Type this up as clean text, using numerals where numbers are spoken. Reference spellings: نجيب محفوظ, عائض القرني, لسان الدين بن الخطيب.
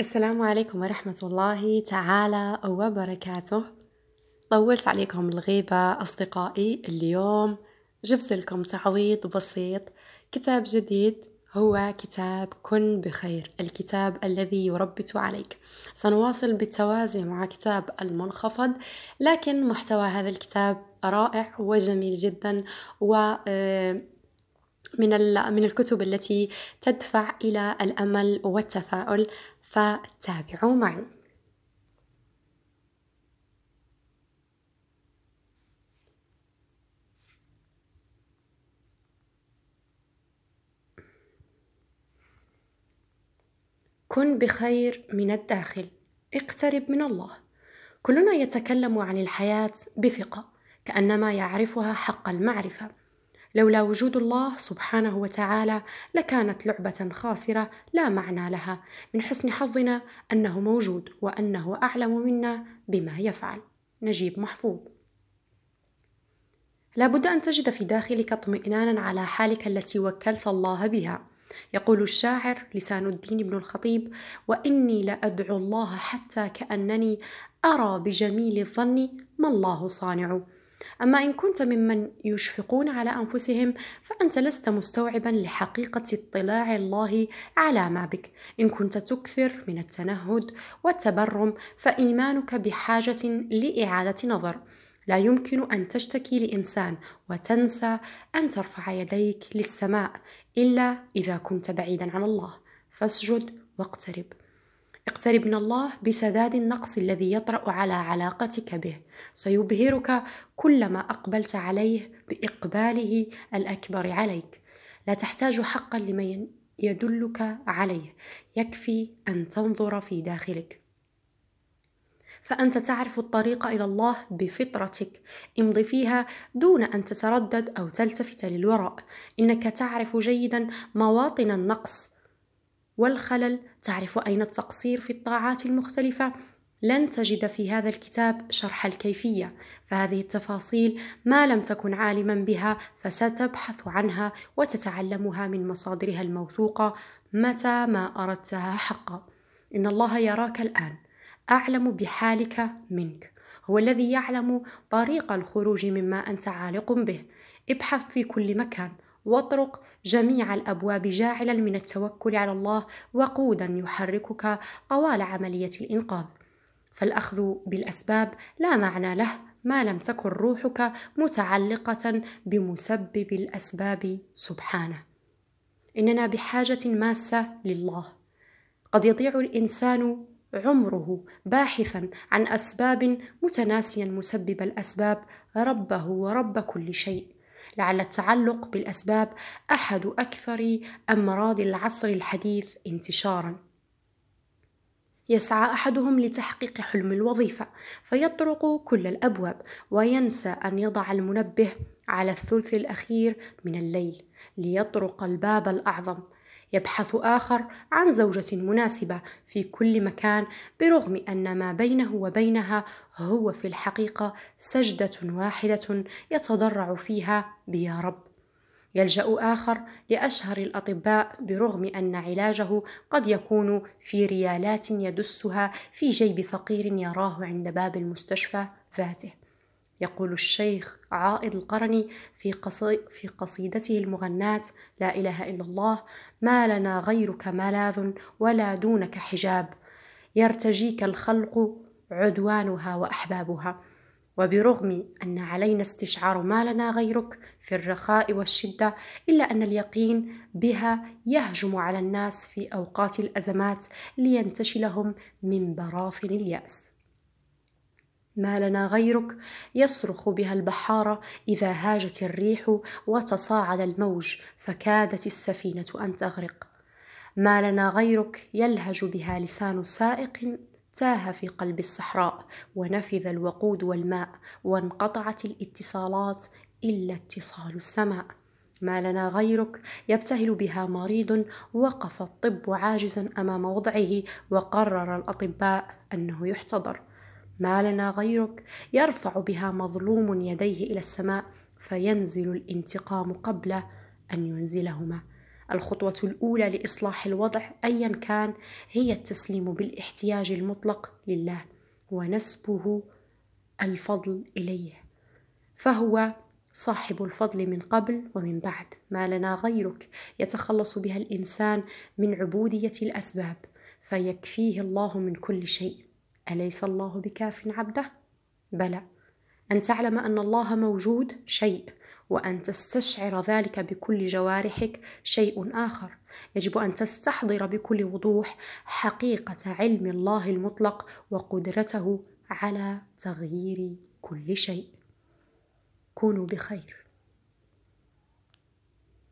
السلام عليكم ورحمة الله تعالى وبركاته. طولت عليكم الغيبة أصدقائي. اليوم جبت لكم تعويض بسيط، كتاب جديد هو كتاب كن بخير، الكتاب الذي يربت عليك. سنواصل بالتوازي مع كتاب المنخفض، لكن محتوى هذا الكتاب رائع وجميل جدا، ومن الكتب التي تدفع إلى الأمل والتفاؤل، فتابعوا معي. كن بخير من الداخل، اقترب من الله. كلنا يتكلم عن الحياة بثقة كأنما يعرفها حق المعرفة. لولا وجود الله سبحانه وتعالى لكانت لعبة خاسرة لا معنى لها. من حسن حظنا أنه موجود وأنه أعلم منا بما يفعل. نجيب محفوظ. لابد أن تجد في داخلك اطمئنانا على حالك التي وكلت الله بها. يقول الشاعر لسان الدين بن الخطيب: وإني لأدعو الله حتى كأنني أرى بجميل الظن ما الله صانع. أما إن كنت ممن يشفقون على أنفسهم فأنت لست مستوعبا لحقيقة اطلاع الله على ما بك. إن كنت تكثر من التنهد والتبرم فإيمانك بحاجة لإعادة نظر. لا يمكن أن تشتكي لإنسان وتنسى أن ترفع يديك للسماء إلا إذا كنت بعيدا عن الله، فاسجد واقترب. اقترب من الله بسداد النقص الذي يطرأ على علاقتك به، سيبهرك كلما أقبلت عليه بإقباله الأكبر عليك. لا تحتاج حقا لمن يدلك عليه، يكفي أن تنظر في داخلك فأنت تعرف الطريق إلى الله بفطرتك. امض فيها دون أن تتردد أو تلتفت للوراء. إنك تعرف جيدا مواطن النقص والخلل، تعرف أين التقصير في الطاعات المختلفة. لن تجد في هذا الكتاب شرح الكيفية، فهذه التفاصيل ما لم تكن عالما بها فستبحث عنها وتتعلمها من مصادرها الموثوقة متى ما أردتها حقا. إن الله يراك الآن، أعلم بحالك منك، هو الذي يعلم طريق الخروج مما أنت عالق به. ابحث في كل مكان واطرق جميع الأبواب، جاعلا من التوكل على الله وقودا يحركك طوال عملية الإنقاذ. فالأخذ بالأسباب لا معنى له ما لم تكن روحك متعلقة بمسبب الأسباب سبحانه. إننا بحاجة ماسة لله. قد يضيع الإنسان عمره باحثا عن أسباب، متناسيا مسبب الأسباب ربه ورب كل شيء. لعل التعلق بالأسباب أحد أكثر أمراض العصر الحديث انتشارا. يسعى أحدهم لتحقيق حلم الوظيفة فيطرق كل الأبواب وينسى أن يضع المنبه على الثلث الأخير من الليل ليطرق الباب الأعظم. يبحث آخر عن زوجة مناسبة في كل مكان، برغم أن ما بينه وبينها هو في الحقيقة سجدة واحدة يتضرع فيها بيا رب. يلجأ آخر لأشهر الأطباء، برغم أن علاجه قد يكون في ريالات يدسها في جيب فقير يراه عند باب المستشفى ذاته. يقول الشيخ عائض القرني في قصيدته المغناة: لا إله إلا الله، ما لنا غيرك ملاذ ولا دونك حجاب، يرتجيك الخلق عدوانها وأحبابها. وبرغم أن علينا استشعار ما لنا غيرك في الرخاء والشدة، إلا أن اليقين بها يهجم على الناس في أوقات الأزمات لينتشلهم من براثن اليأس. ما لنا غيرك يصرخ بها البحارة إذا هاجت الريح وتصاعد الموج فكادت السفينة أن تغرق. ما لنا غيرك يلهج بها لسان سائق تاه في قلب الصحراء ونفذ الوقود والماء وانقطعت الاتصالات إلا اتصال السماء. ما لنا غيرك يبتهل بها مريض وقف الطب عاجزا أمام وضعه وقرر الأطباء أنه يحتضر. ما لنا غيرك يرفع بها مظلوم يديه إلى السماء فينزل الانتقام قبل أن ينزلهما. الخطوة الأولى لإصلاح الوضع أيا كان هي التسليم بالاحتياج المطلق لله ونسبه الفضل إليه، فهو صاحب الفضل من قبل ومن بعد، ما لنا غيرك. يتخلص بها الإنسان من عبودية الأسباب، فيكفيه الله من كل شيء. أليس الله بكاف عبده؟ بلى، أن تعلم أن الله موجود شيء، وأن تستشعر ذلك بكل جوارحك شيء آخر. يجب أن تستحضر بكل وضوح حقيقة علم الله المطلق وقدرته على تغيير كل شيء. كونوا بخير.